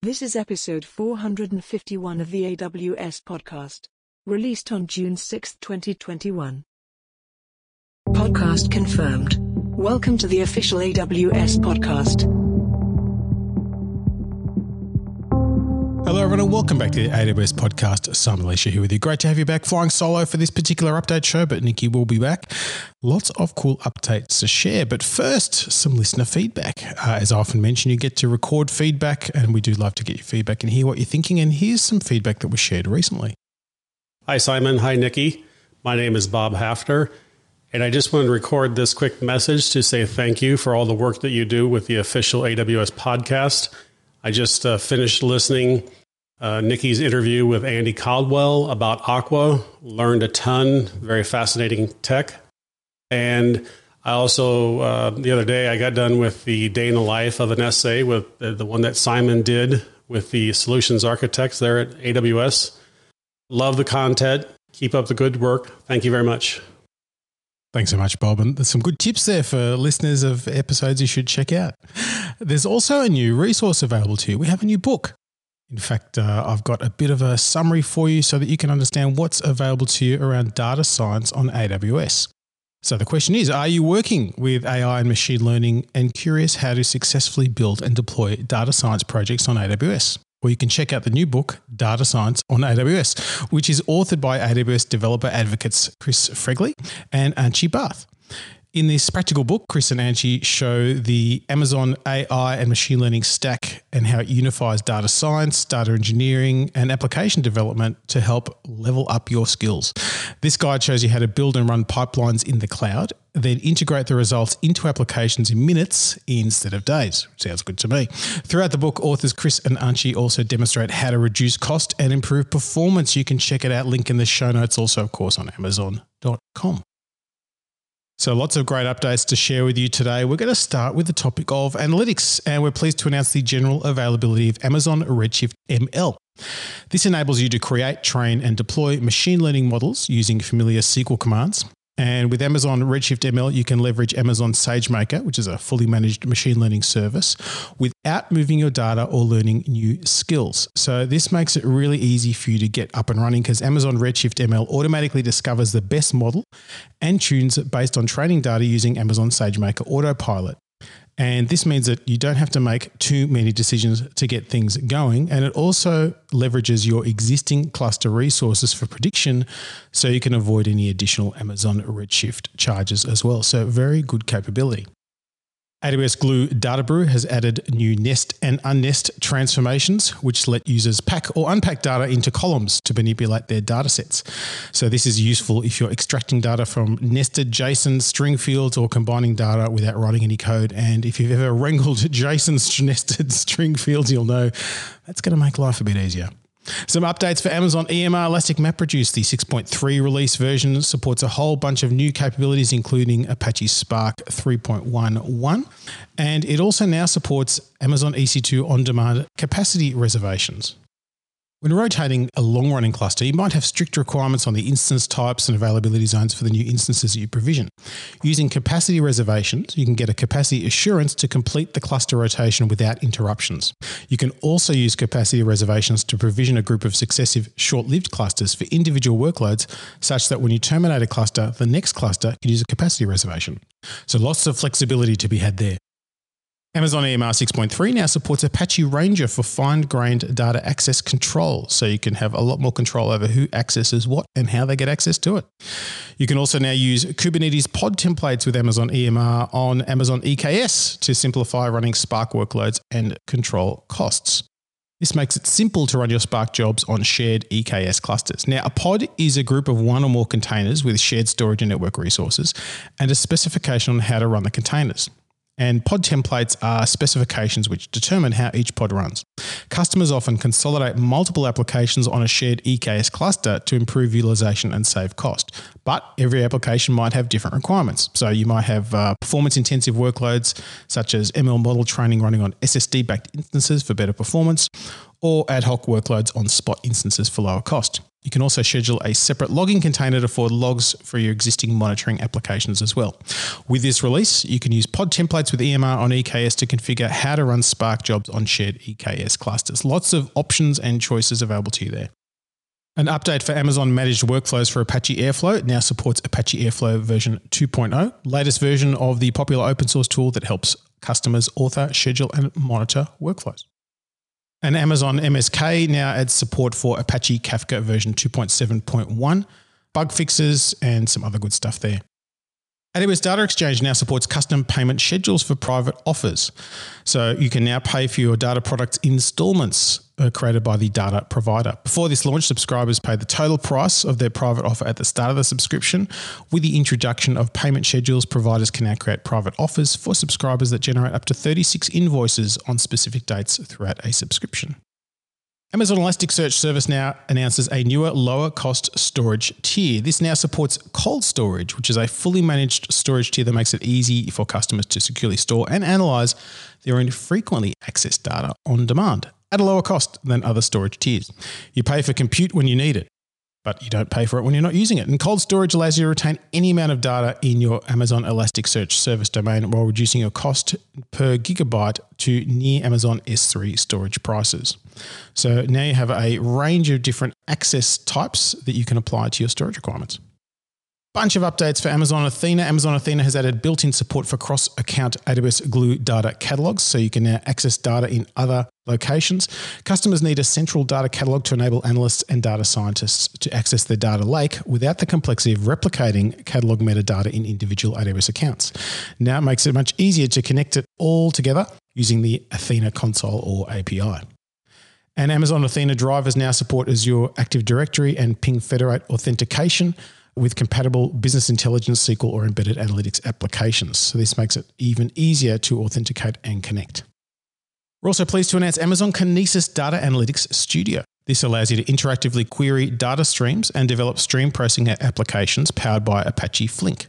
This is episode 451 of the AWS podcast, released on June 6, 2021. Podcast confirmed. Welcome to the official AWS podcast. Hello everyone and welcome back to the AWS podcast. Simon Leisure here with you. Great to have you back, flying solo for this particular update show, but Nikki will be back. Lots of cool updates to share, but first, some listener feedback. As I often mention, you get to record feedback and we do love to get your feedback and hear what you're thinking. And here's some feedback that was shared recently. Hi Simon, hi Nikki. My name is Bob Hafner and I just wanted to record this quick message to say thank you for all the work that you do with the official AWS podcast. I just finished listening Nikki's interview with Andy Caldwell about Aqua, learned a ton, very fascinating tech. And I also, the other day, I got done with the day in the life of an essay with the one that Simon did with the solutions architects there at AWS. Love the content. Keep up the good work. Thank you very much. Thanks so much, Bob. And there's some good tips there for listeners of episodes you should check out. There's also a new resource available to you. We have a new book. In fact, I've got a bit of a summary for you so that you can understand what's available to you around data science on AWS. So the question is, are you working with AI and machine learning and curious how to successfully build and deploy data science projects on AWS? Or you can check out the new book, Data Science on AWS, which is authored by AWS developer advocates Chris Fregley and Anchi Barth. In this practical book, Chris and Anchi show the Amazon AI and machine learning stack and how it unifies data science, data engineering, and application development to help level up your skills. This guide shows you how to build and run pipelines in the cloud, then integrate the results into applications in minutes instead of days. Sounds good to me. Throughout the book, authors Chris and Anchi also demonstrate how to reduce cost and improve performance. You can check it out. Link in the show notes, also, of course, on Amazon.com. So lots of great updates to share with you today. We're going to start with the topic of analytics, and we're pleased to announce the general availability of Amazon Redshift ML. This enables you to create, train, and deploy machine learning models using familiar SQL commands. And with Amazon Redshift ML, you can leverage Amazon SageMaker, which is a fully managed machine learning service, without moving your data or learning new skills. So this makes it really easy for you to get up and running because Amazon Redshift ML automatically discovers the best model and tunes it based on training data using Amazon SageMaker Autopilot. And this means that you don't have to make too many decisions to get things going. And it also leverages your existing cluster resources for prediction so you can avoid any additional Amazon Redshift charges as well. So very good capability. AWS Glue DataBrew has added new nest and unnest transformations, which let users pack or unpack data into columns to manipulate their data sets. So this is useful if you're extracting data from nested JSON string fields or combining data without writing any code. And if you've ever wrangled JSON nested string fields, you'll know that's going to make life a bit easier. Some updates for Amazon EMR Elastic MapReduce. The 6.3 release version supports a whole bunch of new capabilities, including Apache Spark 3.11. And it also now supports Amazon EC2 on-demand capacity reservations. When rotating a long-running cluster, you might have strict requirements on the instance types and availability zones for the new instances that you provision. Using capacity reservations, you can get a capacity assurance to complete the cluster rotation without interruptions. You can also use capacity reservations to provision a group of successive short-lived clusters for individual workloads, such that when you terminate a cluster, the next cluster can use a capacity reservation. So lots of flexibility to be had there. Amazon EMR 6.3 now supports Apache Ranger for fine-grained data access control, so you can have a lot more control over who accesses what and how they get access to it. You can also now use Kubernetes pod templates with Amazon EMR on Amazon EKS to simplify running Spark workloads and control costs. This makes it simple to run your Spark jobs on shared EKS clusters. Now, a pod is a group of one or more containers with shared storage and network resources and a specification on how to run the containers. And pod templates are specifications which determine how each pod runs. Customers often consolidate multiple applications on a shared EKS cluster to improve utilization and save cost. But every application might have different requirements. So you might have performance-intensive workloads such as ML model training running on SSD-backed instances for better performance, or ad hoc workloads on spot instances for lower cost. You can also schedule a separate logging container to forward logs for your existing monitoring applications as well. With this release, you can use pod templates with EMR on EKS to configure how to run Spark jobs on shared EKS clusters. Lots of options and choices available to you there. An update for Amazon Managed Workflows for Apache Airflow. It now supports Apache Airflow version 2.0, latest version of the popular open source tool that helps customers author, schedule, and monitor workflows. And Amazon MSK now adds support for Apache Kafka version 2.7.1, bug fixes, and some other good stuff there. AWS Data Exchange now supports custom payment schedules for private offers. So you can now pay for your data products installments created by the data provider. Before this launch, subscribers paid the total price of their private offer at the start of the subscription. With the introduction of payment schedules, providers can now create private offers for subscribers that generate up to 36 invoices on specific dates throughout a subscription. Amazon Elasticsearch Service now announces a newer, lower-cost storage tier. This now supports cold storage, which is a fully managed storage tier that makes it easy for customers to securely store and analyze their own frequently accessed data on demand at a lower cost than other storage tiers. You pay for compute when you need it, but you don't pay for it when you're not using it. And cold storage allows you to retain any amount of data in your Amazon Elasticsearch Service domain while reducing your cost per gigabyte to near Amazon S3 storage prices. So now you have a range of different access types that you can apply to your storage requirements. Bunch of updates for Amazon Athena. Amazon Athena has added built-in support for cross-account AWS Glue data catalogs, so you can now access data in other locations. Customers need a central data catalog to enable analysts and data scientists to access their data lake without the complexity of replicating catalog metadata in individual AWS accounts. Now it makes it much easier to connect it all together using the Athena console or API. And Amazon Athena drivers now support Azure Active Directory and Ping Federate authentication with compatible business intelligence, SQL, or embedded analytics applications. So this makes it even easier to authenticate and connect. We're also pleased to announce Amazon Kinesis Data Analytics Studio. This allows you to interactively query data streams and develop stream processing applications powered by Apache Flink.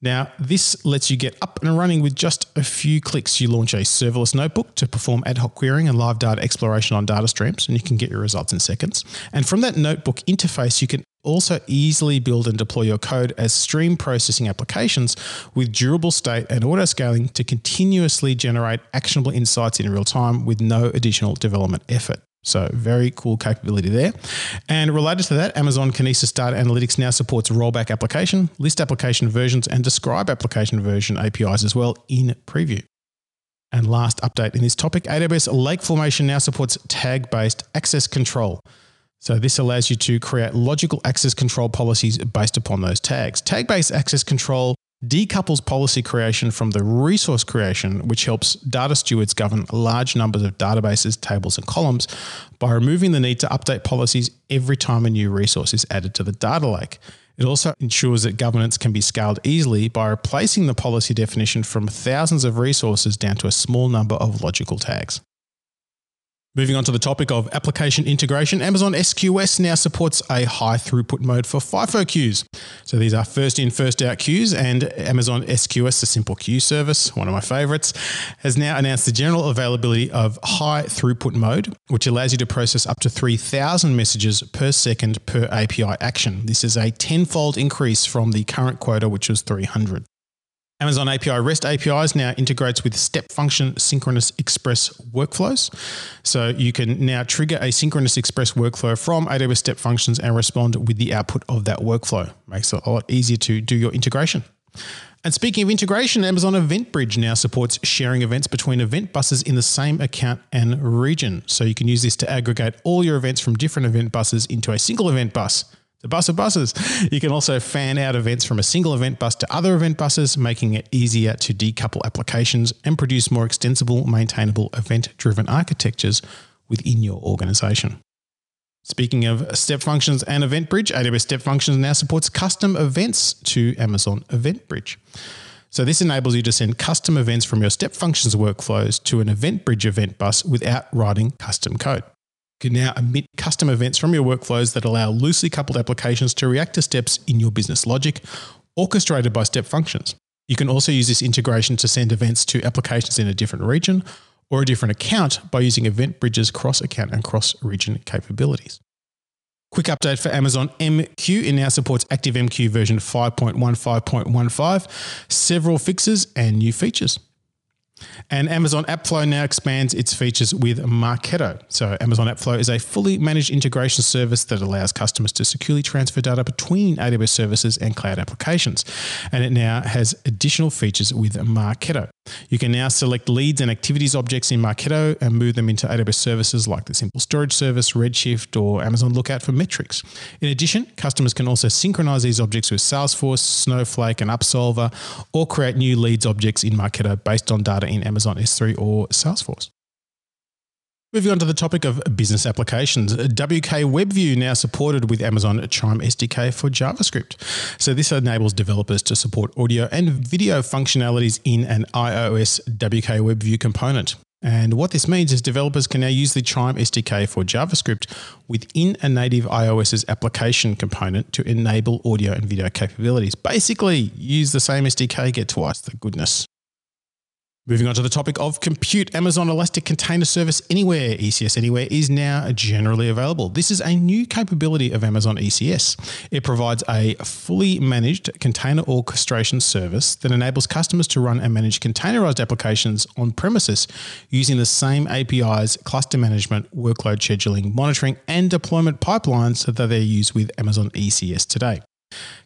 Now, this lets you get up and running with just a few clicks. You launch a serverless notebook to perform ad hoc querying and live data exploration on data streams, and you can get your results in seconds. And from that notebook interface, you can also easily build and deploy your code as stream processing applications with durable state and auto-scaling to continuously generate actionable insights in real time with no additional development effort. So very cool capability there. And related to that, Amazon Kinesis Data Analytics now supports rollback application, list application versions, and describe application version APIs as well in preview. And last update in this topic, AWS Lakeformation now supports tag-based access control. So this allows you to create logical access control policies based upon those tags. Tag-based access control decouples policy creation from the resource creation, which helps data stewards govern large numbers of databases, tables, and columns by removing the need to update policies every time a new resource is added to the data lake. It also ensures that governance can be scaled easily by replacing the policy definition from thousands of resources down to a small number of logical tags. Moving on to the topic of application integration, Amazon SQS now supports a high throughput mode for FIFO queues. So these are first in, first out queues, and Amazon SQS, the simple queue service, one of my favorites, has now announced the general availability of high throughput mode, which allows you to process up to 3,000 messages per second per API action. This is a tenfold increase from the current quota, which was 300. Amazon API REST APIs now integrates with Step Function Synchronous Express workflows. So you can now trigger a Synchronous Express workflow from AWS Step Functions and respond with the output of that workflow. Makes it a lot easier to do your integration. And speaking of integration, Amazon EventBridge now supports sharing events between event buses in the same account and region. So you can use this to aggregate all your events from different event buses into a single event bus. The bus of buses. You can also fan out events from a single event bus to other event buses, making it easier to decouple applications and produce more extensible, maintainable, event-driven architectures within your organization. Speaking of Step Functions and EventBridge, AWS Step Functions now supports custom events to Amazon EventBridge. So this enables you to send custom events from your Step Functions workflows to an EventBridge event bus without writing custom code. You can now emit custom events from your workflows that allow loosely coupled applications to react to steps in your business logic, orchestrated by Step Functions. You can also use this integration to send events to applications in a different region or a different account by using EventBridge's cross-account and cross-region capabilities. Quick update for Amazon MQ. It now supports ActiveMQ version 5.15.15, several fixes and new features. And Amazon AppFlow now expands its features with Marketo. So Amazon AppFlow is a fully managed integration service that allows customers to securely transfer data between AWS services and cloud applications. And it now has additional features with Marketo. You can now select leads and activities objects in Marketo and move them into AWS services like the Simple Storage Service, Redshift, or Amazon Lookout for metrics. In addition, customers can also synchronize these objects with Salesforce, Snowflake, and Upsolver, or create new leads objects in Marketo based on data in Amazon S3 or Salesforce. Moving on to the topic of business applications, WK WebView now supported with Amazon Chime SDK for JavaScript. So this enables developers to support audio and video functionalities in an iOS WK WebView component. And what this means is developers can now use the Chime SDK for JavaScript within a native iOS's application component to enable audio and video capabilities. Basically, use the same SDK, get twice the goodness. Moving on to the topic of compute, Amazon Elastic Container Service Anywhere, ECS Anywhere, is now generally available. This is a new capability of Amazon ECS. It provides a fully managed container orchestration service that enables customers to run and manage containerized applications on premises using the same APIs, cluster management, workload scheduling, monitoring, and deployment pipelines that they use with Amazon ECS today.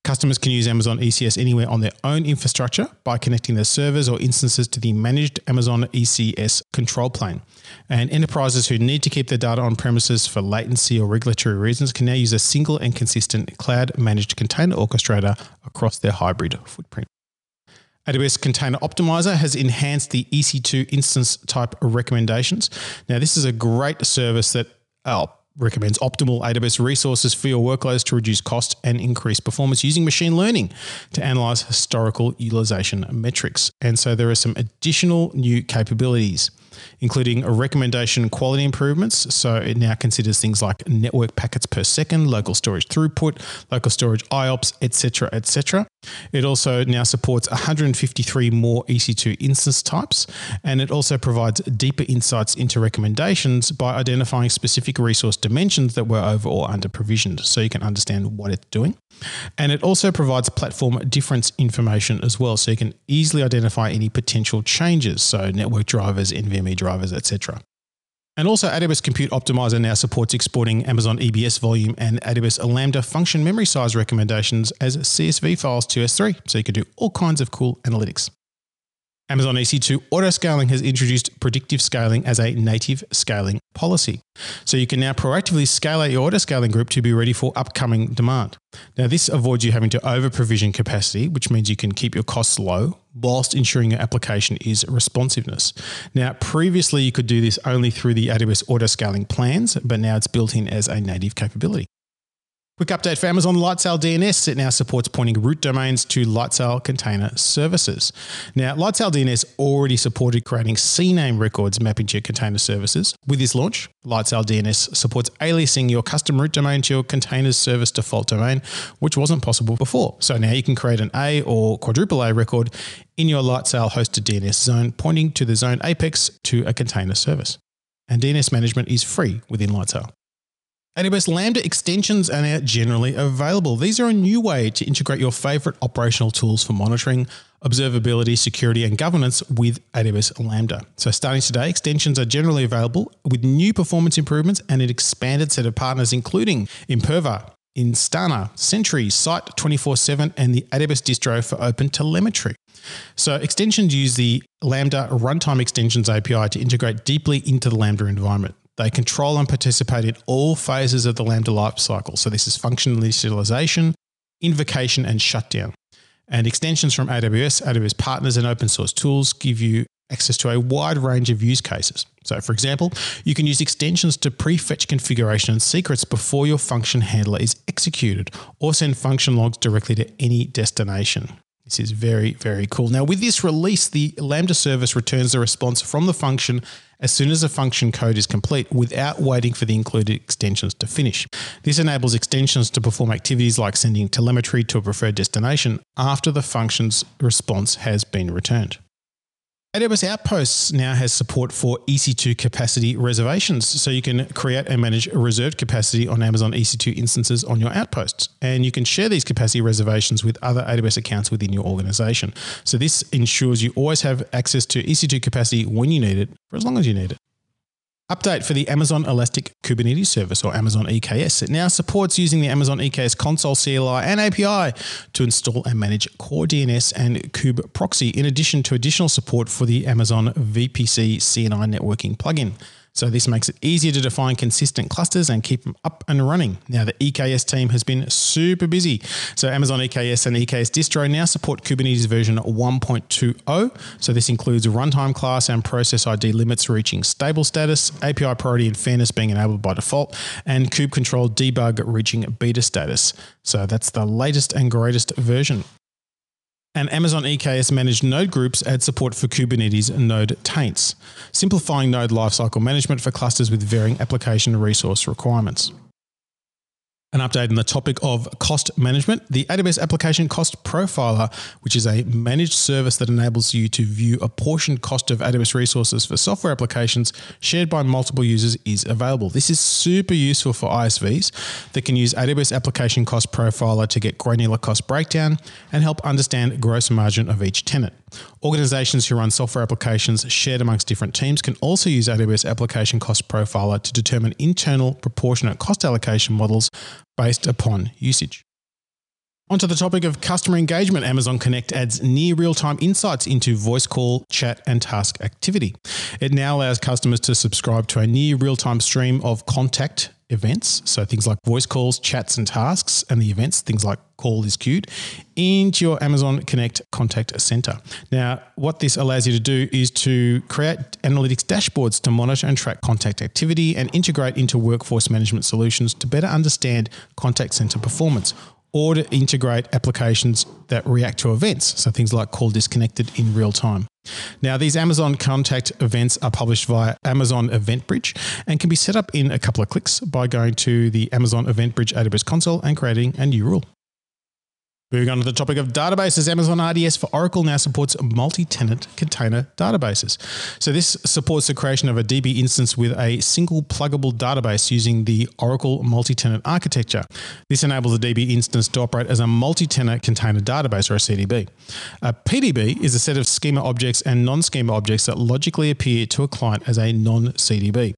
Customers can use Amazon ECS Anywhere on their own infrastructure by connecting their servers or instances to the managed Amazon ECS control plane. And enterprises who need to keep their data on premises for latency or regulatory reasons can now use a single and consistent cloud-managed container orchestrator across their hybrid footprint. AWS Container Optimizer has enhanced the EC2 instance type recommendations. Now, this is a great service that recommends optimal AWS resources for your workloads to reduce cost and increase performance using machine learning to analyze historical utilization metrics. And so there are some additional new capabilities, including a recommendation quality improvements. So it now considers things like network packets per second, local storage throughput, local storage IOPS, etc., etc. It also now supports 153 more EC2 instance types, and it also provides deeper insights into recommendations by identifying specific resource dimensions that were over or under provisioned, so you can understand what it's doing. And it also provides platform difference information as well, so you can easily identify any potential changes, so network drivers, NVMe drivers, etc. And also AWS Compute Optimizer now supports exporting Amazon EBS volume and AWS Lambda function memory size recommendations as CSV files to S3, so you can do all kinds of cool analytics. Amazon EC2 Autoscaling has introduced predictive scaling as a native scaling policy. So you can now proactively scale out your autoscaling group to be ready for upcoming demand. Now, this avoids you having to over-provision capacity, which means you can keep your costs low whilst ensuring your application is responsiveness. Now, previously you could do this only through the AWS autoscaling plans, but now it's built in as a native capability. Quick update for Amazon Lightsail DNS. It now supports pointing root domains to Lightsail container services. Now, Lightsail DNS already supported creating CNAME records mapping to your container services. With this launch, Lightsail DNS supports aliasing your custom root domain to your container service default domain, which wasn't possible before. So now you can create an A or quadruple A record in your Lightsail hosted DNS zone, pointing to the zone apex to a container service. And DNS management is free within Lightsail. AWS Lambda extensions are now generally available. These are a new way to integrate your favorite operational tools for monitoring, observability, security, and governance with AWS Lambda. So starting today, extensions are generally available with new performance improvements and an expanded set of partners, including Imperva, Instana, Sentry, Site 24/7, and the AWS distro for OpenTelemetry. So extensions use the Lambda Runtime Extensions API to integrate deeply into the Lambda environment. They control and participate in all phases of the Lambda lifecycle. So this is function initialization, invocation, and shutdown. And extensions from AWS, AWS partners, and open source tools give you access to a wide range of use cases. So for example, you can use extensions to prefetch configuration and secrets before your function handler is executed, or send function logs directly to any destination. This is very, very cool. Now, with this release, the Lambda service returns the response from the function as soon as the function code is complete without waiting for the included extensions to finish. This enables extensions to perform activities like sending telemetry to a preferred destination after the function's response has been returned. AWS Outposts now has support for EC2 capacity reservations, so you can create and manage reserved capacity on Amazon EC2 instances on your outposts, and you can share these capacity reservations with other AWS accounts within your organization. So this ensures you always have access to EC2 capacity when you need it, for as long as you need it. Update for the Amazon Elastic Kubernetes Service, or Amazon EKS. It now supports using the Amazon EKS console CLI and API to install and manage core DNS and kube proxy, in addition to additional support for the Amazon VPC CNI networking plugin. So this makes it easier to define consistent clusters and keep them up and running. Now the EKS team has been super busy. So Amazon EKS and EKS distro now support Kubernetes version 1.20. So this includes runtime class and process ID limits reaching stable status, API priority and fairness being enabled by default, and kube control debug reaching beta status. So that's the latest and greatest version. And Amazon EKS managed node groups add support for Kubernetes node taints, simplifying node lifecycle management for clusters with varying application resource requirements. An update on the topic of cost management, the AWS Application Cost Profiler, which is a managed service that enables you to view a portioned cost of AWS resources for software applications shared by multiple users, is available. This is super useful for ISVs that can use AWS Application Cost Profiler to get granular cost breakdown and help understand gross margin of each tenant. Organizations who run software applications shared amongst different teams can also use AWS Application Cost Profiler to determine internal proportionate cost allocation models based upon usage. Onto the topic of customer engagement, Amazon Connect adds near real-time insights into voice call, chat, and task activity. It now allows customers to subscribe to a near real-time stream of contact events, so things like voice calls, chats, and tasks, and the events, things like call is queued, into your Amazon Connect contact center. Now, what this allows you to do is to create analytics dashboards to monitor and track contact activity and integrate into workforce management solutions to better understand contact center performance, or to integrate applications that react to events, so things like call disconnected in real time. Now, these Amazon Contact events are published via Amazon EventBridge and can be set up in a couple of clicks by going to the Amazon EventBridge AWS console and creating a new rule. Moving on to the topic of databases, Amazon RDS for Oracle now supports multi-tenant container databases. So this supports the creation of a DB instance with a single pluggable database using the Oracle multi-tenant architecture. This enables the DB instance to operate as a multi-tenant container database, or a CDB. A PDB is a set of schema objects and non-schema objects that logically appear to a client as a non-CDB.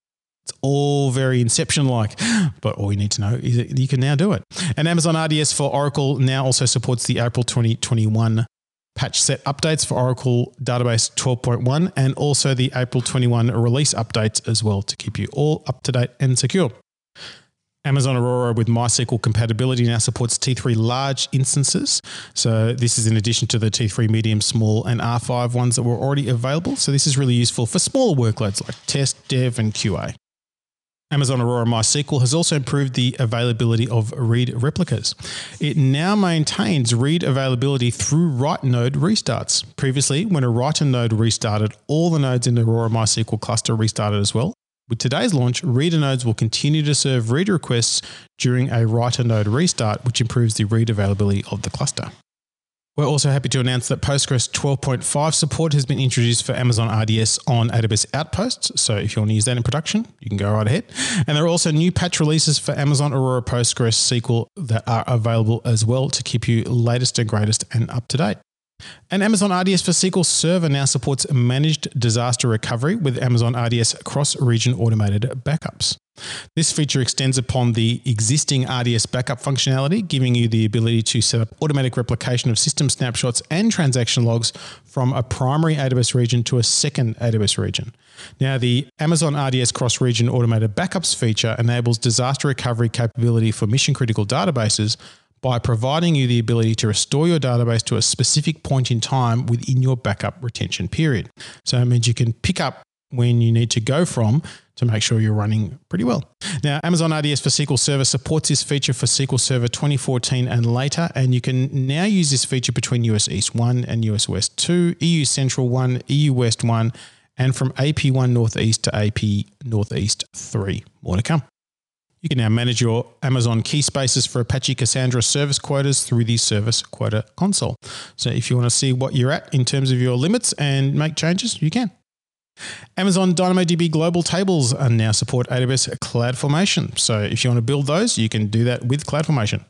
It's all very Inception-like, but all you need to know is that you can now do it. And Amazon RDS for Oracle now also supports the April 2021 patch set updates for Oracle Database 12.1 and also the April 21 release updates as well, to keep you all up to date and secure. Amazon Aurora with MySQL compatibility now supports T3 large instances. So this is in addition to the T3 medium, small, and R5 ones that were already available. So this is really useful for smaller workloads like test, dev, and QA. Amazon Aurora MySQL has also improved the availability of read replicas. It now maintains read availability through write node restarts. Previously, when a writer node restarted, all the nodes in the Aurora MySQL cluster restarted as well. With today's launch, reader nodes will continue to serve read requests during a writer node restart, which improves the read availability of the cluster. We're also happy to announce that Postgres 12.5 support has been introduced for Amazon RDS on AWS Outposts. So if you want to use that in production, you can go right ahead. And there are also new patch releases for Amazon Aurora Postgres SQL that are available as well, to keep you latest and greatest and up to date. And Amazon RDS for SQL Server now supports managed disaster recovery with Amazon RDS cross-region automated backups. This feature extends upon the existing RDS backup functionality, giving you the ability to set up automatic replication of system snapshots and transaction logs from a primary AWS region to a second AWS region. Now, the Amazon RDS cross-region automated backups feature enables disaster recovery capability for mission-critical databases by providing you the ability to restore your database to a specific point in time within your backup retention period. So it means you can pick up when you need to go from to make sure you're running pretty well. Now, Amazon RDS for SQL Server supports this feature for SQL Server 2014 and later, and you can now use this feature between US East 1 and US West 2, EU Central 1, EU West 1, and from AP 1 Northeast to AP Northeast 3. More to come. You can now manage your Amazon key spaces for Apache Cassandra service quotas through the service quota console. So if you want to see what you're at in terms of your limits and make changes, you can. Amazon DynamoDB global tables now support AWS CloudFormation. So if you want to build those, you can do that with CloudFormation.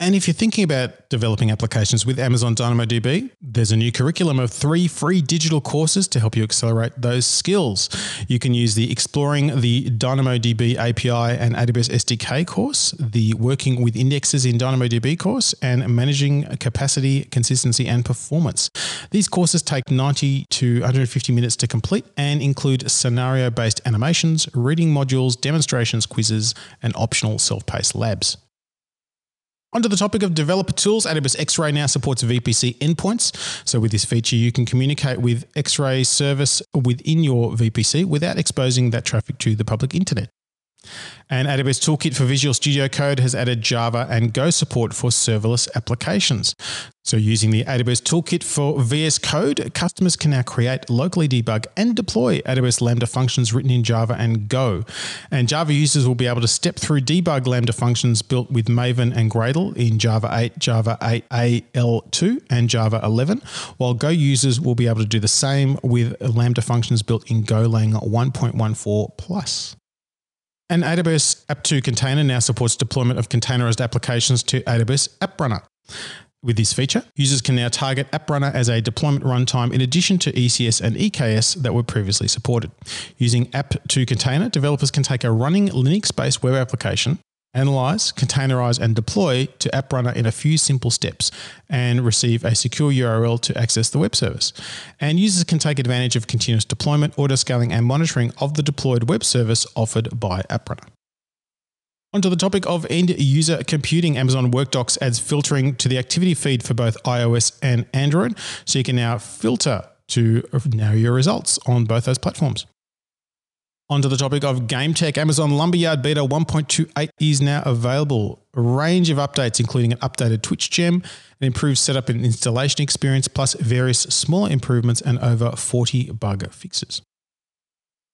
And if you're thinking about developing applications with Amazon DynamoDB, there's a new curriculum of 3 free digital courses to help you accelerate those skills. You can use the Exploring the DynamoDB API and AWS SDK course, the Working with Indexes in DynamoDB course, and Managing Capacity, Consistency, and Performance. These courses take 90 to 150 minutes to complete and include scenario-based animations, reading modules, demonstrations, quizzes, and optional self-paced labs. Onto the topic of developer tools, AWS X-Ray now supports VPC endpoints. So with this feature, you can communicate with X-Ray service within your VPC without exposing that traffic to the public internet. And AWS Toolkit for Visual Studio Code has added Java and Go support for serverless applications. So using the AWS Toolkit for VS Code, customers can now create, locally debug, and deploy AWS Lambda functions written in Java and Go. And Java users will be able to step through debug Lambda functions built with Maven and Gradle in Java 8, Java 8AL2, and Java 11, while Go users will be able to do the same with Lambda functions built in Golang 1.14+. And AWS App2 Container now supports deployment of containerized applications to AWS App Runner. With this feature, users can now target App Runner as a deployment runtime in addition to ECS and EKS that were previously supported. Using App2 Container, developers can take a running Linux-based web application, analyze, containerize, and deploy to App Runner in a few simple steps and receive a secure URL to access the web service. And users can take advantage of continuous deployment, auto-scaling, and monitoring of the deployed web service offered by App Runner. Onto the topic of end-user computing, Amazon WorkDocs adds filtering to the activity feed for both iOS and Android, so you can now filter to narrow your results on both those platforms. Onto the topic of game tech, Amazon Lumberyard Beta 1.28 is now available. A range of updates, including an updated Twitch gem, an improved setup and installation experience, plus various smaller improvements and over 40 bug fixes.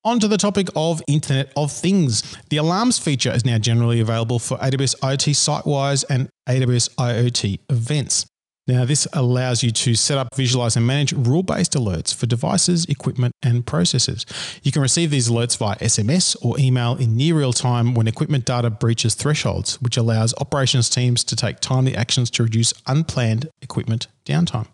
Onto the topic of Internet of Things. The Alarms feature is now generally available for AWS IoT Sitewise and AWS IoT Events. Now, this allows you to set up, visualize, and manage rule-based alerts for devices, equipment, and processes. You can receive these alerts via SMS or email in near real time when equipment data breaches thresholds, which allows operations teams to take timely actions to reduce unplanned equipment downtime.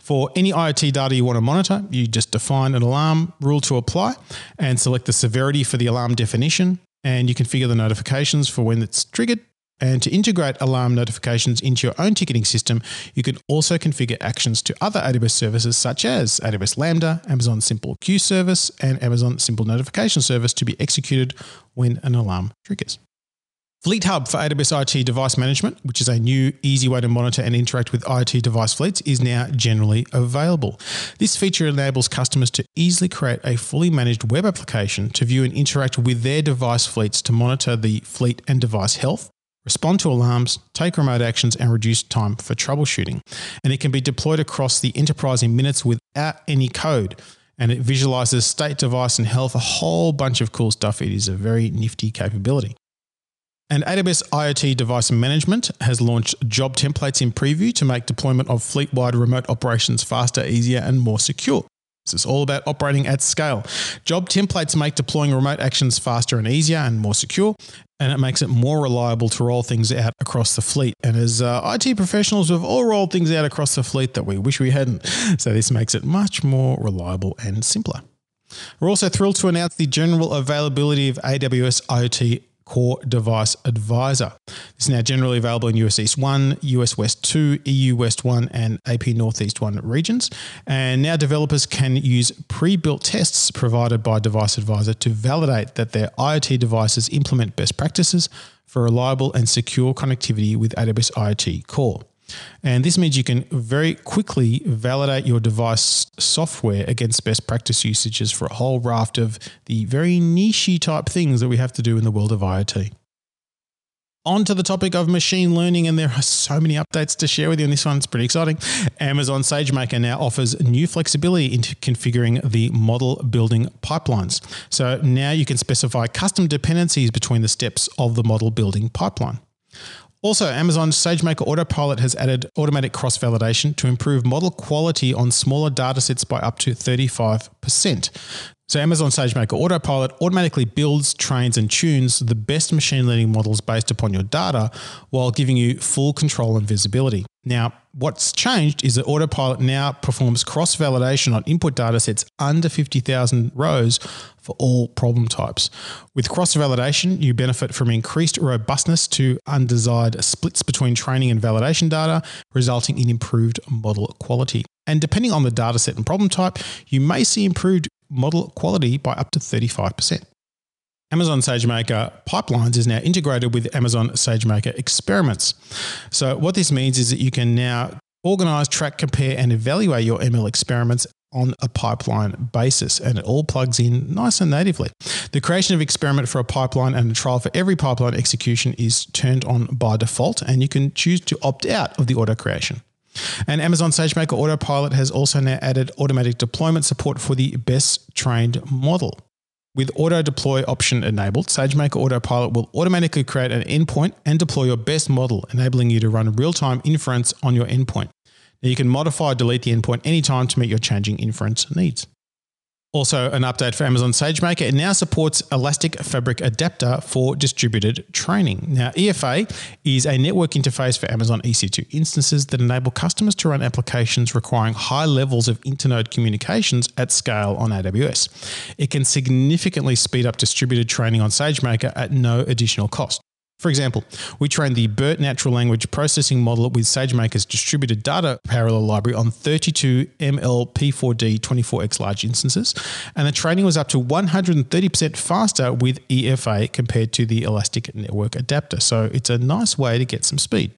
For any IoT data you want to monitor, you just define an alarm rule to apply and select the severity for the alarm definition, and you configure the notifications for when it's triggered. And to integrate alarm notifications into your own ticketing system, you can also configure actions to other AWS services such as AWS Lambda, Amazon Simple Queue Service, and Amazon Simple Notification Service to be executed when an alarm triggers. Fleet Hub for AWS IoT Device Management, which is a new, easy way to monitor and interact with IoT device fleets, is now generally available. This feature enables customers to easily create a fully managed web application to view and interact with their device fleets to monitor the fleet and device health, respond to alarms, take remote actions, and reduce time for troubleshooting. And it can be deployed across the enterprise in minutes without any code. And it visualizes state, device, and health, a whole bunch of cool stuff. It is a very nifty capability. And AWS IoT Device Management has launched job templates in preview to make deployment of fleet-wide remote operations faster, easier, and more secure. So it's all about operating at scale. Job templates make deploying remote actions faster and easier and more secure, and it makes it more reliable to roll things out across the fleet. And as IT professionals, we've all rolled things out across the fleet that we wish we hadn't. So this makes it much more reliable and simpler. We're also thrilled to announce the general availability of AWS IoT Core Device Advisor. It's now generally available in US East 1, US West 2, EU West 1, and AP Northeast 1 regions. And now developers can use pre-built tests provided by Device Advisor to validate that their IoT devices implement best practices for reliable and secure connectivity with AWS IoT Core. And this means you can very quickly validate your device software against best practice usages for a whole raft of the very niche-y type things that we have to do in the world of IoT. On to the topic of machine learning, and there are so many updates to share with you on this one. It's pretty exciting. Amazon SageMaker now offers new flexibility into configuring the model building pipelines. So now you can specify custom dependencies between the steps of the model building pipeline. Also, Amazon SageMaker Autopilot has added automatic cross-validation to improve model quality on smaller datasets by up to 35%. So Amazon SageMaker Autopilot automatically builds, trains, and tunes the best machine learning models based upon your data while giving you full control and visibility. Now, what's changed is that Autopilot now performs cross-validation on input datasets under 50,000 rows for all problem types. With cross-validation, you benefit from increased robustness to undesired splits between training and validation data, resulting in improved model quality. And depending on the dataset and problem type, you may see improved model quality by up to 35%. Amazon SageMaker Pipelines is now integrated with Amazon SageMaker Experiments. So what this means is that you can now organize, track, compare, and evaluate your ML experiments on a pipeline basis, and it all plugs in nice and natively. The creation of experiment for a pipeline and a trial for every pipeline execution is turned on by default, and you can choose to opt out of the auto creation. And Amazon SageMaker Autopilot has also now added automatic deployment support for the best trained model. With auto deploy option enabled, SageMaker Autopilot will automatically create an endpoint and deploy your best model, enabling you to run real-time inference on your endpoint. Now you can modify or delete the endpoint anytime to meet your changing inference needs. Also, an update for Amazon SageMaker. It now supports Elastic Fabric Adapter for distributed training. Now, EFA is a network interface for Amazon EC2 instances that enable customers to run applications requiring high levels of internode communications at scale on AWS. It can significantly speed up distributed training on SageMaker at no additional cost. For example, we trained the BERT natural language processing model with SageMaker's distributed data parallel library on 32 MLP4D 24X large instances, and the training was up to 130% faster with EFA compared to the Elastic Network Adapter. So it's a nice way to get some speed.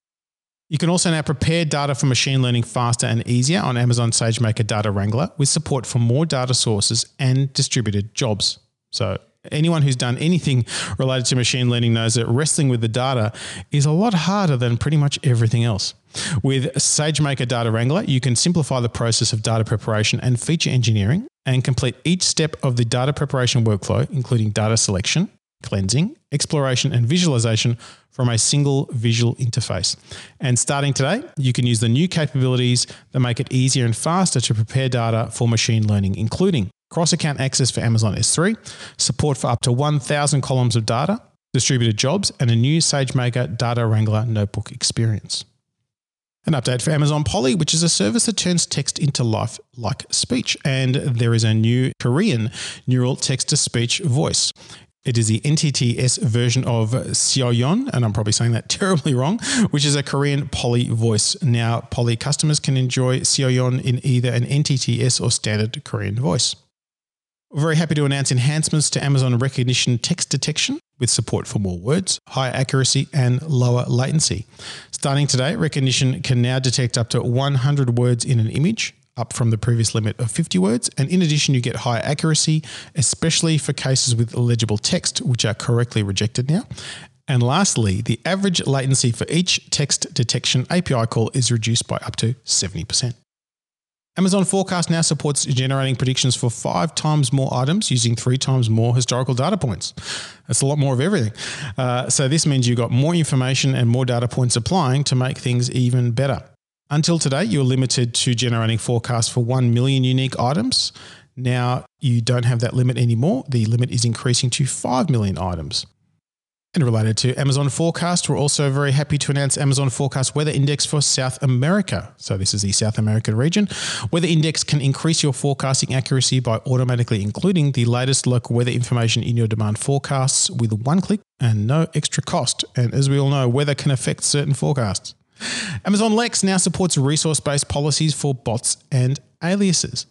You can also now prepare data for machine learning faster and easier on Amazon SageMaker Data Wrangler with support for more data sources and distributed jobs. So anyone who's done anything related to machine learning knows that wrestling with the data is a lot harder than pretty much everything else. With SageMaker Data Wrangler, you can simplify the process of data preparation and feature engineering and complete each step of the data preparation workflow, including data selection, cleansing, exploration, and visualization from a single visual interface. And starting today, you can use the new capabilities that make it easier and faster to prepare data for machine learning, including cross-account access for Amazon S3, support for up to 1,000 columns of data, distributed jobs, and a new SageMaker Data Wrangler notebook experience. An update for Amazon Polly, which is a service that turns text into lifelike speech. And there is a new Korean neural text-to-speech voice. It is the NTTS version of Seoyeon, and I'm probably saying that terribly wrong, which is a Korean Polly voice. Now, Polly customers can enjoy Seoyeon in either an NTTS or standard Korean voice. We're very happy to announce enhancements to Amazon Recognition Text Detection with support for more words, higher accuracy, and lower latency. Starting today, Recognition can now detect up to 100 words in an image, up from the previous limit of 50 words. And in addition, you get higher accuracy, especially for cases with illegible text, which are correctly rejected now. And lastly, the average latency for each text detection API call is reduced by up to 70%. Amazon Forecast now supports generating predictions for 5 times more items using 3 times more historical data points. That's a lot more of everything. So this means you've got more information and more data points applying to make things even better. Until today, you were limited to generating forecasts for 1 million unique items. Now you don't have that limit anymore. The limit is increasing to 5 million items. And related to Amazon Forecast, we're also very happy to announce Amazon Forecast Weather Index for South America. So this is the South American region. Weather Index can increase your forecasting accuracy by automatically including the latest local weather information in your demand forecasts with one click and no extra cost. And as we all know, weather can affect certain forecasts. Amazon Lex now supports resource-based policies for bots and aliases.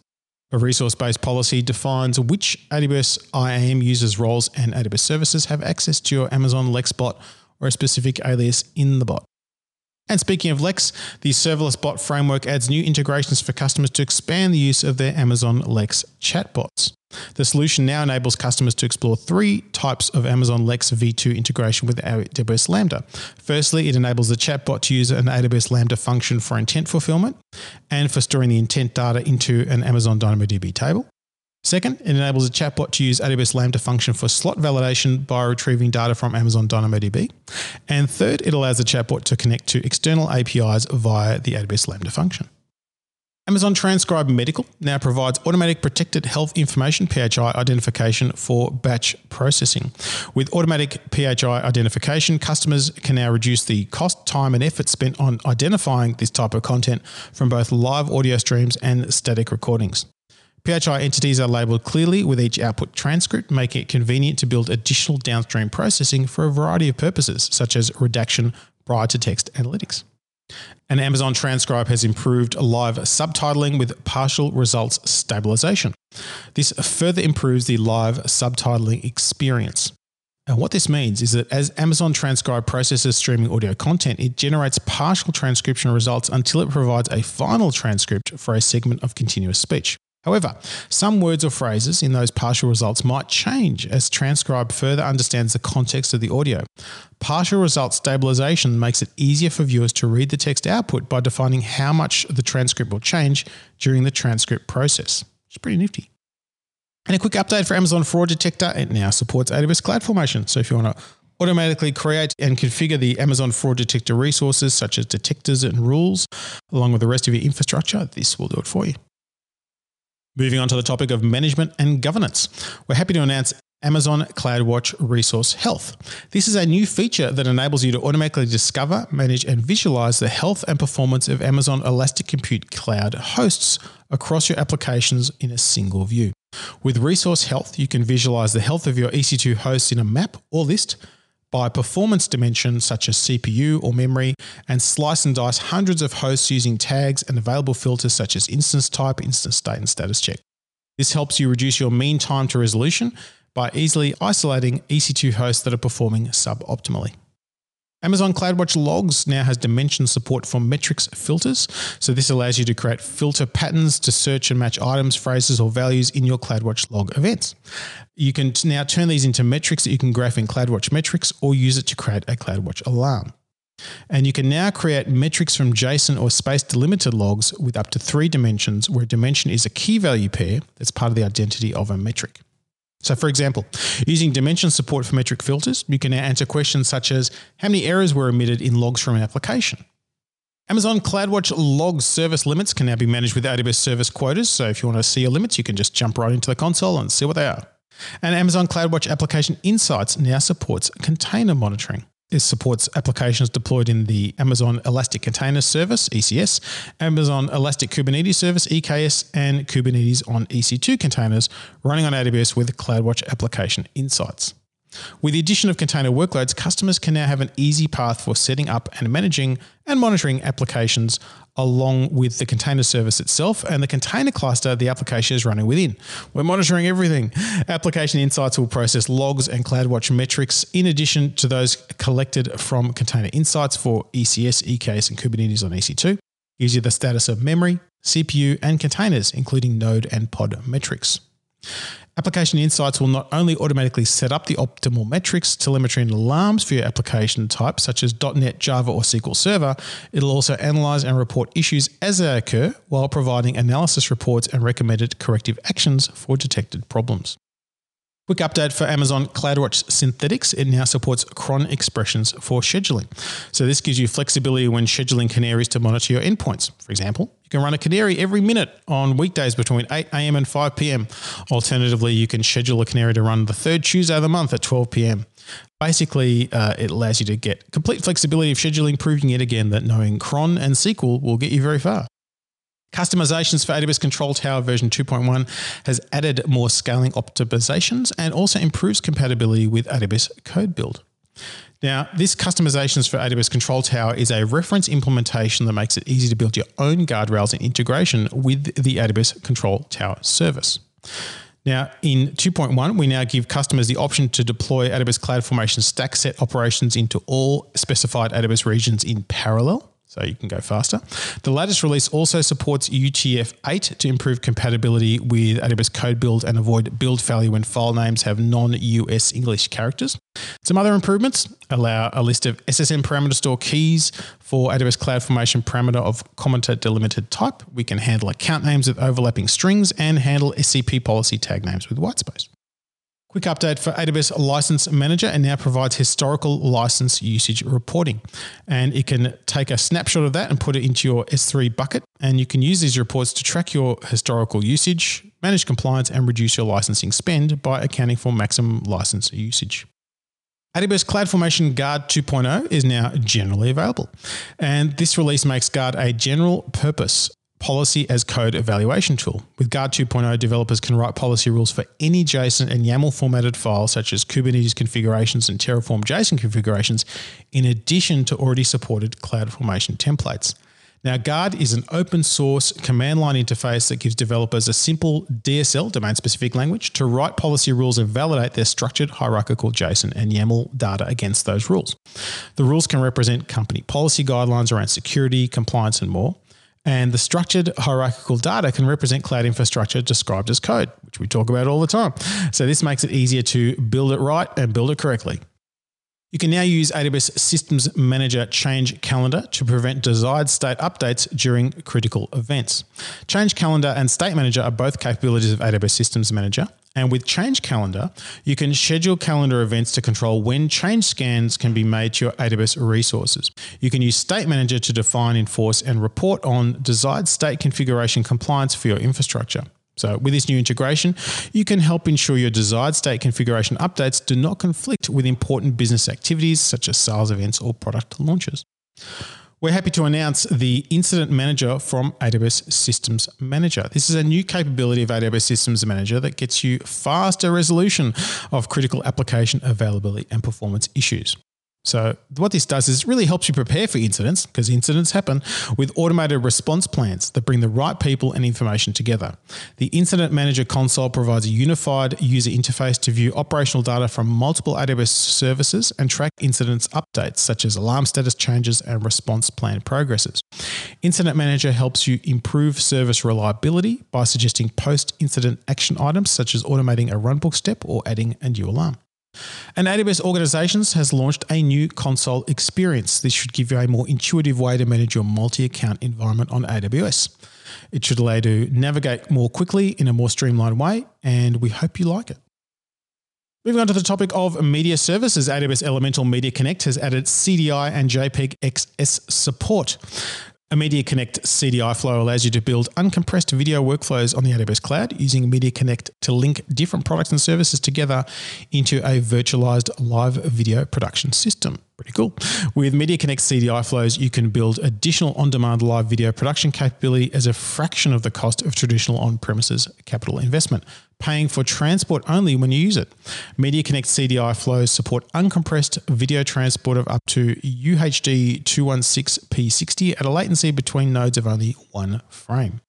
A resource-based policy defines which AWS IAM users' roles and AWS services have access to your Amazon Lex bot or a specific alias in the bot. And speaking of Lex, the serverless bot framework adds new integrations for customers to expand the use of their Amazon Lex chatbots. The solution now enables customers to explore three types of Amazon Lex V2 integration with AWS Lambda. Firstly, it enables the chatbot to use an AWS Lambda function for intent fulfillment and for storing the intent data into an Amazon DynamoDB table. Second, it enables a chatbot to use AWS Lambda function for slot validation by retrieving data from Amazon DynamoDB. And third, it allows the chatbot to connect to external APIs via the AWS Lambda function. Amazon Transcribe Medical now provides automatic protected health information PHI identification for batch processing. With automatic PHI identification, customers can now reduce the cost, time and effort spent on identifying this type of content from both live audio streams and static recordings. PHI entities are labelled clearly with each output transcript, making it convenient to build additional downstream processing for a variety of purposes, such as redaction, prior to text analytics. And Amazon Transcribe has improved live subtitling with partial results stabilization. This further improves the live subtitling experience. And what this means is that as Amazon Transcribe processes streaming audio content, it generates partial transcription results until it provides a final transcript for a segment of continuous speech. However, some words or phrases in those partial results might change as Transcribe further understands the context of the audio. Partial result stabilization makes it easier for viewers to read the text output by defining how much the transcript will change during the transcript process. It's pretty nifty. And a quick update for Amazon Fraud Detector. It now supports AWS CloudFormation. So if you want to automatically create and configure the Amazon Fraud Detector resources, such as detectors and rules, along with the rest of your infrastructure, this will do it for you. Moving on to the topic of management and governance, we're happy to announce Amazon CloudWatch Resource Health. This is a new feature that enables you to automatically discover, manage, and visualize the health and performance of Amazon Elastic Compute Cloud hosts across your applications in a single view. With Resource Health, you can visualize the health of your EC2 hosts in a map or list by performance dimension such as CPU or memory, and slice and dice hundreds of hosts using tags and available filters such as instance type, instance state, and status check. This helps you reduce your mean time to resolution by easily isolating EC2 hosts that are performing suboptimally. Amazon CloudWatch Logs now has dimension support for metrics filters. So this allows you to create filter patterns to search and match items, phrases, or values in your CloudWatch log events. You can now turn these into metrics that you can graph in CloudWatch metrics or use it to create a CloudWatch alarm. And you can now create metrics from JSON or space delimited logs with up to 3 dimensions, where a dimension is a key value pair that's part of the identity of a metric. So for example, using dimension support for metric filters, you can now answer questions such as how many errors were emitted in logs from an application. Amazon CloudWatch Log service limits can now be managed with AWS service quotas. So if you want to see your limits, you can just jump right into the console and see what they are. And Amazon CloudWatch Application Insights now supports container monitoring. This supports applications deployed in the Amazon Elastic Container Service, ECS, Amazon Elastic Kubernetes Service, EKS, and Kubernetes on EC2 containers running on AWS with CloudWatch Application Insights. With the addition of container workloads, customers can now have an easy path for setting up and managing and monitoring applications along with the container service itself and the container cluster the application is running within. We're monitoring everything. Application Insights will process logs and CloudWatch metrics in addition to those collected from Container Insights for ECS, EKS, and Kubernetes on EC2. Gives you the status of memory, CPU, and containers, including node and pod metrics. Application Insights will not only automatically set up the optimal metrics, telemetry, and alarms for your application type, such as .NET, Java, or SQL Server, it'll also analyze and report issues as they occur while providing analysis reports and recommended corrective actions for detected problems. Quick update for Amazon CloudWatch Synthetics. It now supports cron expressions for scheduling. So this gives you flexibility when scheduling canaries to monitor your endpoints. For example, you can run a canary every minute on weekdays between 8 AM and 5 PM. Alternatively, you can schedule a canary to run the third Tuesday of the month at 12 PM. Basically, it allows you to get complete flexibility of scheduling, proving yet again that knowing cron and SQL will get you very far. Customizations for AWS Control Tower version 2.1 has added more scaling optimizations and also improves compatibility with AWS Code Build. Now, this customizations for AWS Control Tower is a reference implementation that makes it easy to build your own guardrails and integration with the AWS Control Tower service. Now, in 2.1, we now give customers the option to deploy AWS CloudFormation stack set operations into all specified AWS regions in parallel. so you can go faster. The latest release also supports UTF-8 to improve compatibility with AWS Code Build and avoid build failure when file names have non-US English characters. Some other improvements allow a list of SSM parameter store keys for AWS CloudFormation parameter of commenter delimited type. We can handle account names with overlapping strings and handle SCP policy tag names with whitespace. Quick update for AWS License Manager, and now provides historical license usage reporting. And it can take a snapshot of that and put it into your S3 bucket. And you can use these reports to track your historical usage, manage compliance, and reduce your licensing spend by accounting for maximum license usage. AWS CloudFormation Guard 2.0 is now generally available. And this release makes Guard a general purpose policy as code evaluation tool. With Guard 2.0, developers can write policy rules for any JSON and YAML formatted files, such as Kubernetes configurations and Terraform JSON configurations, in addition to already supported CloudFormation templates. Now, Guard is an open source command line interface that gives developers a simple DSL, domain-specific language, to write policy rules and validate their structured hierarchical JSON and YAML data against those rules. The rules can represent company policy guidelines around security, compliance, and more. And the structured hierarchical data can represent cloud infrastructure described as code, which we talk about all the time. So this makes it easier to build it right and build it correctly. You can now use AWS Systems Manager Change Calendar to prevent desired state updates during critical events. Change Calendar and State Manager are both capabilities of AWS Systems Manager. And with Change Calendar, you can schedule calendar events to control when change scans can be made to your AWS resources. You can use State Manager to define, enforce, and report on desired state configuration compliance for your infrastructure. So with this new integration, you can help ensure your desired state configuration updates do not conflict with important business activities such as sales events or product launches. We're happy to announce the Incident Manager from AWS Systems Manager. This is a new capability of AWS Systems Manager that gets you faster resolution of critical application availability and performance issues. So what this does is really helps you prepare for incidents, because incidents happen, with automated response plans that bring the right people and information together. The Incident Manager console provides a unified user interface to view operational data from multiple AWS services and track incidents updates, such as alarm status changes and response plan progresses. Incident Manager helps you improve service reliability by suggesting post-incident action items, such as automating a runbook step or adding a new alarm. And AWS Organizations has launched a new console experience. This should give you a more intuitive way to manage your multi-account environment on AWS. It should allow you to navigate more quickly in a more streamlined way, and we hope you like it. Moving on to the topic of media services, AWS Elemental Media Connect has added CDI and JPEG XS support. A Media Connect CDI flow allows you to build uncompressed video workflows on the AWS cloud using Media Connect to link different products and services together into a virtualized live video production system. Pretty cool. With Media Connect CDI flows, you can build additional on-demand live video production capability as a fraction of the cost of traditional on-premises capital investment, paying for transport only when you use it. Media Connect CDI flows support uncompressed video transport of up to UHD 216p60 at a latency between nodes of only 1 frame.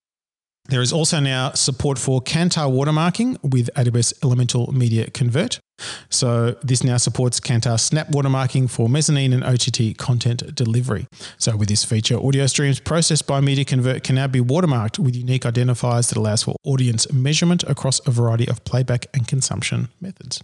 There is also now support for Kantar watermarking with AWS Elemental Media Convert. So this now supports Kantar snap watermarking for mezzanine and OTT content delivery. So with this feature, audio streams processed by Media Convert can now be watermarked with unique identifiers that allows for audience measurement across a variety of playback and consumption methods.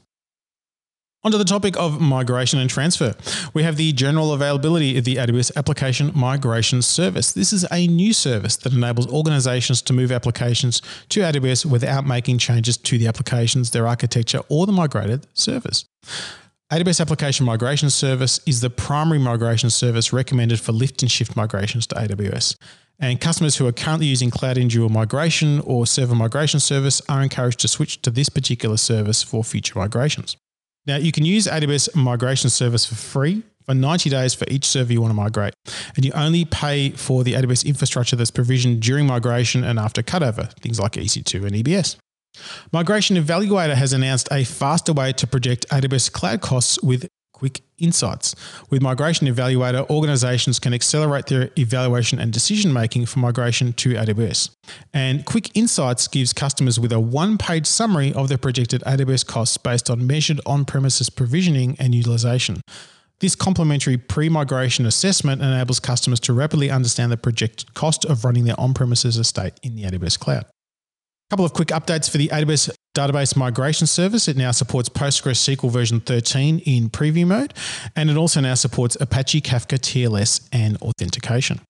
Onto the topic of migration and transfer. We have the general availability of the AWS Application Migration Service. This is a new service that enables organizations to move applications to AWS without making changes to the applications, their architecture, or the migrated service. AWS Application Migration Service is the primary migration service recommended for lift and shift migrations to AWS. And customers who are currently using Cloud Endure Migration or Server Migration Service are encouraged to switch to this particular service for future migrations. Now, you can use AWS Migration Service for free for 90 days for each server you want to migrate. And you only pay for the AWS infrastructure that's provisioned during migration and after cutover, things like EC2 and EBS. Migration Evaluator has announced a faster way to project AWS cloud costs with quick insights. With Migration Evaluator, organizations can accelerate their evaluation and decision-making for migration to AWS. And Quick Insights gives customers with a one-page summary of their projected AWS costs based on measured on-premises provisioning and utilization. This complimentary pre-migration assessment enables customers to rapidly understand the projected cost of running their on-premises estate in the AWS cloud. A couple of quick updates for the AWS Database Migration Service. It now supports PostgreSQL version 13 in preview mode, and it also now supports Apache Kafka TLS and authentication.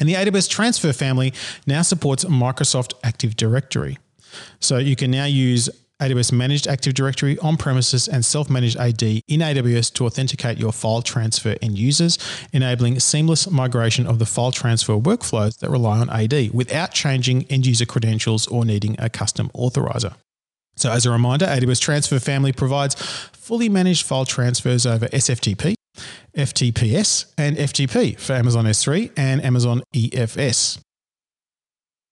And the AWS Transfer family now supports Microsoft Active Directory. So you can now use AWS Managed Active Directory on-premises and self-managed AD in AWS to authenticate your file transfer end users, enabling seamless migration of the file transfer workflows that rely on AD without changing end user credentials or needing a custom authorizer. So as a reminder, AWS Transfer Family provides fully managed file transfers over SFTP, FTPS, and FTP for Amazon S3 and Amazon EFS.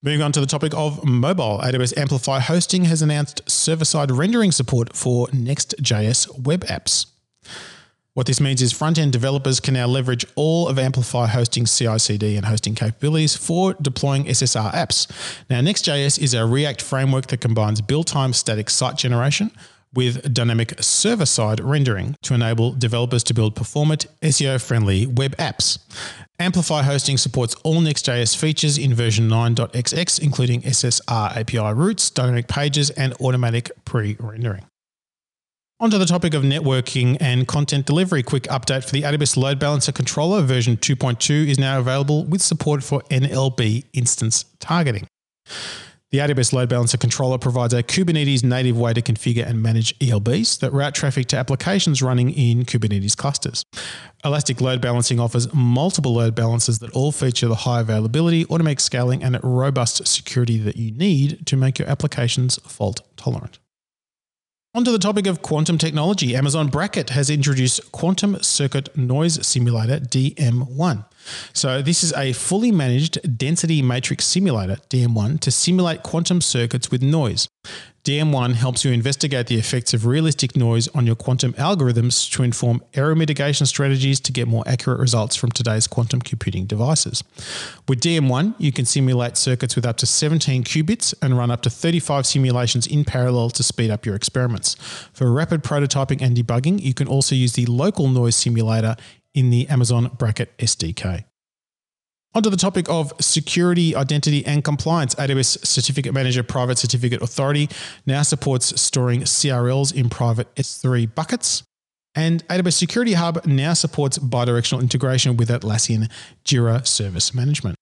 Moving on to the topic of mobile, AWS Amplify Hosting has announced server-side rendering support for Next.js web apps. What this means is front-end developers can now leverage all of Amplify Hosting's CI/CD and hosting capabilities for deploying SSR apps. Now, Next.js is a React framework that combines build-time static site generation with dynamic server-side rendering to enable developers to build performant, SEO-friendly web apps. Amplify Hosting supports all Next.js features in version 9.xx, including SSR API routes, dynamic pages, and automatic pre-rendering. Onto the topic of networking and content delivery. Quick update for the AWS Load Balancer Controller. Version 2.2 is now available with support for NLB instance targeting. The AWS Load Balancer Controller provides a Kubernetes native way to configure and manage ELBs that route traffic to applications running in Kubernetes clusters. Elastic Load Balancing offers multiple load balancers that all feature the high availability, automatic scaling, and robust security that you need to make your applications fault tolerant. Onto the topic of quantum technology, Amazon Braket has introduced Quantum Circuit Noise Simulator DM1. So this is a fully managed density matrix simulator, DM1, to simulate quantum circuits with noise. DM1 helps you investigate the effects of realistic noise on your quantum algorithms to inform error mitigation strategies to get more accurate results from today's quantum computing devices. With DM1, you can simulate circuits with up to 17 qubits and run up to 35 simulations in parallel to speed up your experiments. For rapid prototyping and debugging, you can also use the local noise simulator in the Amazon Braket SDK. Onto the topic of security, identity, and compliance, AWS Certificate Manager Private Certificate Authority now supports storing CRLs in private S3 buckets. And AWS Security Hub now supports bidirectional integration with Atlassian Jira Service Management.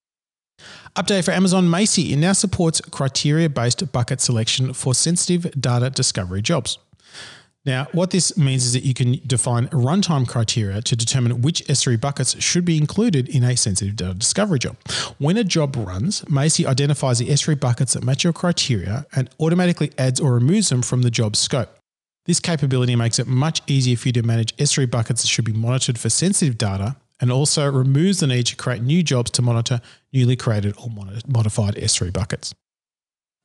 Update for Amazon Macy, it now supports criteria-based bucket selection for sensitive data discovery jobs. Now, what this means is that you can define runtime criteria to determine which S3 buckets should be included in a sensitive data discovery job. When a job runs, Macy identifies the S3 buckets that match your criteria and automatically adds or removes them from the job scope. This capability makes it much easier for you to manage S3 buckets that should be monitored for sensitive data and also removes the need to create new jobs to monitor newly created or modified S3 buckets.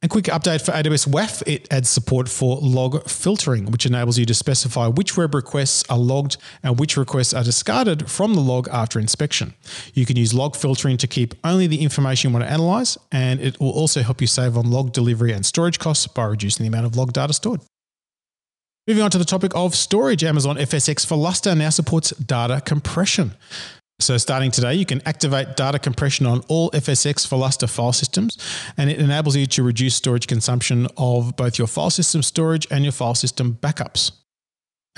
A quick update for AWS WAF, it adds support for log filtering, which enables you to specify which web requests are logged and which requests are discarded from the log after inspection. You can use log filtering to keep only the information you want to analyze, and it will also help you save on log delivery and storage costs by reducing the amount of log data stored. Moving on to the topic of storage, Amazon FSx for Lustre now supports data compression. So starting today, you can activate data compression on all FSx for Lustre file systems, and it enables you to reduce storage consumption of both your file system storage and your file system backups.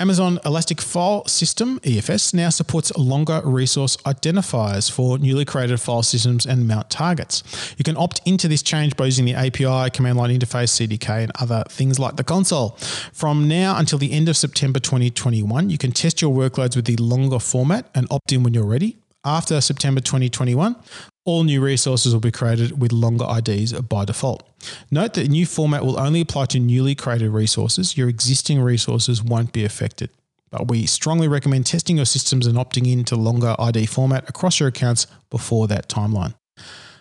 Amazon Elastic File System, EFS, now supports longer resource identifiers for newly created file systems and mount targets. You can opt into this change by using the API, command line interface, CDK, and other things like the console. From now until the end of September 2021, you can test your workloads with the longer format and opt in when you're ready. After September 2021, all new resources will be created with longer IDs by default. Note that the new format will only apply to newly created resources. Your existing resources won't be affected. But we strongly recommend testing your systems and opting in to longer ID format across your accounts before that timeline.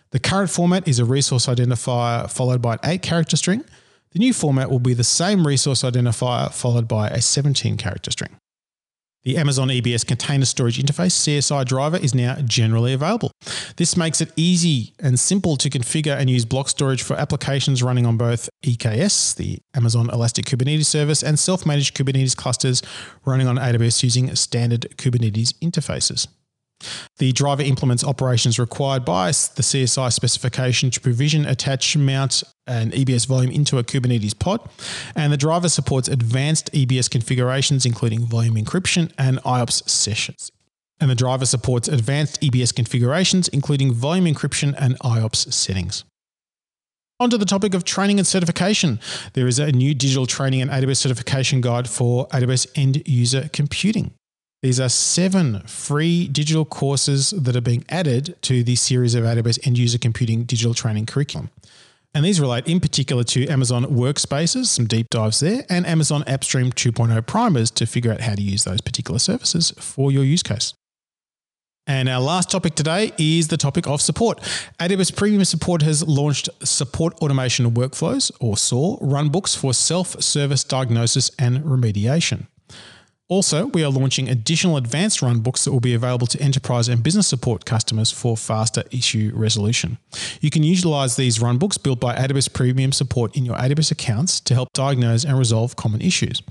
The current format is a resource identifier followed by an 8-character string. The new format will be the same resource identifier followed by a 17-character string. The Amazon EBS Container Storage Interface CSI driver is now generally available. This makes it easy and simple to configure and use block storage for applications running on both EKS, the Amazon Elastic Kubernetes Service, and self-managed Kubernetes clusters running on AWS using standard Kubernetes interfaces. The driver implements operations required by the CSI specification to provision, attach, mount an EBS volume into a Kubernetes pod, and the driver supports advanced EBS configurations including volume encryption and IOPS sessions. On to the topic of training and certification. There is a new digital training and AWS certification guide for AWS end-user computing. These are 7 free digital courses that are being added to the series of AWS End User Computing Digital Training Curriculum. And these relate in particular to Amazon Workspaces, some deep dives there, and Amazon AppStream 2.0 primers to figure out how to use those particular services for your use case. And our last topic today is the topic of support. AWS Premium Support has launched Support Automation Workflows, or SOAR, runbooks for self-service diagnosis and remediation. Also, we are launching additional advanced runbooks that will be available to enterprise and business support customers for faster issue resolution. You can utilize these runbooks built by AWS Premium Support in your AWS accounts to help diagnose and resolve common issues.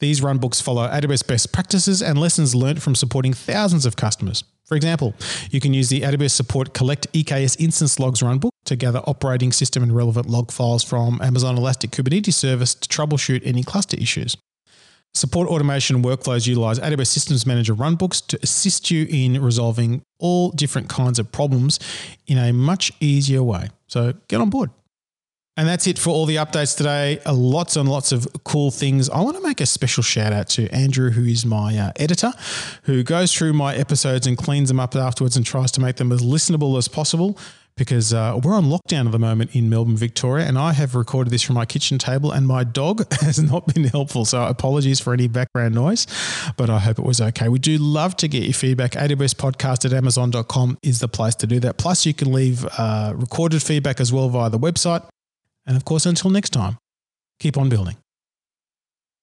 These runbooks follow AWS best practices and lessons learned from supporting thousands of customers. For example, you can use the AWS Support Collect EKS Instance Logs runbook to gather operating system and relevant log files from Amazon Elastic Kubernetes Service to troubleshoot any cluster issues. Support automation workflows utilize AWS Systems Manager runbooks to assist you in resolving all different kinds of problems in a much easier way. So get on board. And that's it for all the updates today. Lots and lots of cool things. I want to make a special shout out to Andrew, who is my editor, who goes through my episodes and cleans them up afterwards and tries to make them as listenable as possible, because we're on lockdown at the moment in Melbourne, Victoria, and I have recorded this from my kitchen table and my dog has not been helpful. So apologies for any background noise, but I hope it was okay. We do love to get your feedback. AWSpodcast@amazon.com is the place to do that. Plus you can leave recorded feedback as well via the website. And of course, until next time, keep on building.